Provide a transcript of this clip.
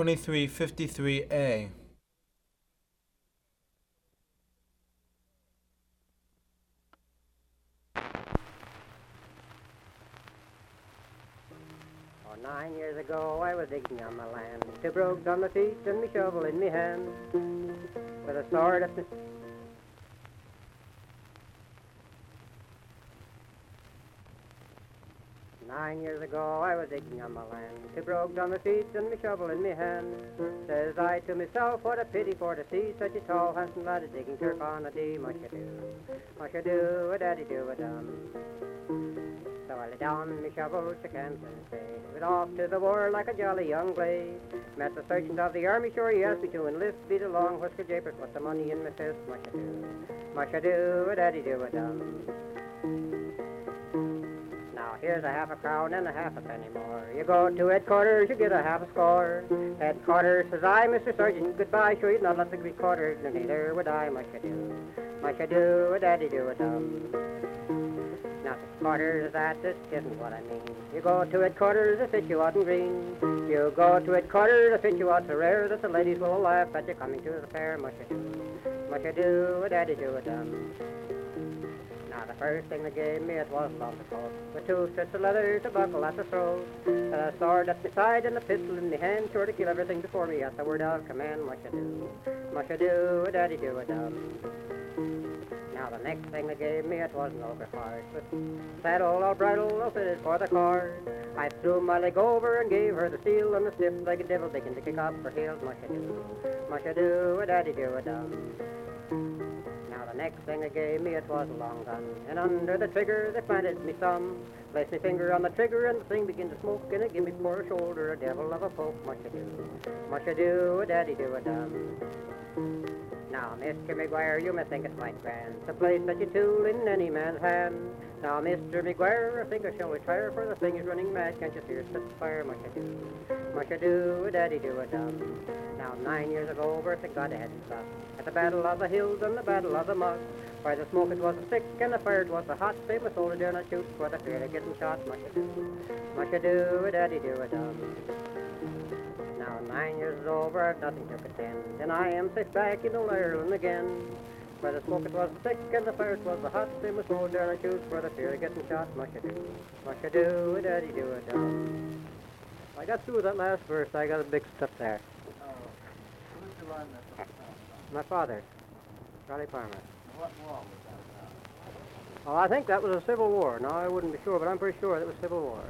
2353A. Oh, 9 years ago I was digging on my land, two brogues on my feet and me shovel in me hand, with a sword at the... Nine years ago I was digging on my land, two brogues on my feet and me shovel in me hand. Says I to myself, what a pity for to see such a tall handsome lad a digging turf on a dee. Much ado, a daddy do a dum. So I lay down me shovel to Kansas State, went off to the war like a jolly young blade. Met the sergeant of the army, sure he asked me to enlist, beat along whisker japers with the money in my fist. Much ado, a daddy do a dum. Here's a half a crown and a half a penny more. You go to headquarters, you get a half a score. Headquarters says I, Mr. Sergeant, goodbye. Sure you'd not let the Greek quarters, and neither would I. Much ado, a daddy do a dum. Now headquarters, that just isn't what I mean. You go to headquarters, they fit you out in green. You go to headquarters, they fit you out so rare that the ladies will laugh at you coming to the fair. Much ado, a daddy do a dum. Now the first thing they gave me, it was a lump of coat, with two strips of leather to buckle at the throat, and a sword at my side and a pistol in my hand, sure to kill everything before me at the word of command. Much ado, a daddy do a dum. Now the next thing they gave me, it was an ogre cart, with saddle all bridle all fitted for the car. I threw my leg over and gave her the seal, and the stiff-legged devil began to kick up her heels. Much ado, a daddy do a dum. The next thing they gave me, it was a long gun, and under the trigger they planted me some. Placed my finger on the trigger and the thing began to smoke, and it gave me for a shoulder a devil of a poke. Much ado, a daddy do a dum. Now, Mr. McGuire, you may think it's mighty grand to place such a tool in any man's hand. Now, Mr. McGuire, I think I shall retire, for the thing is running mad, can't you see her set fire? Much ado, a daddy do a dum. Now, 9 years ago, Bertha got ahead and stuck at the Battle of the Hills and the Battle of the Muck. By the smoke it was a stick and the fire it was a hot, save my soldier dare not shoot for the fear of getting shot. Much ado, a daddy do a dum. Now 9 years is over, I've nothing to contend, and I am sick back in Ireland again. For the smoke it was thick and the fire it was the hot, they must hold down and shoot for the fear of getting shot. Much ado, a daddy do a dum. I got through with that last verse, I got it mixed up there. Oh, who's the line that? My father, Charlie Palmer. What war was that about? Well, I think that was a Civil War. Now I wouldn't be sure, but I'm pretty sure that was Civil War.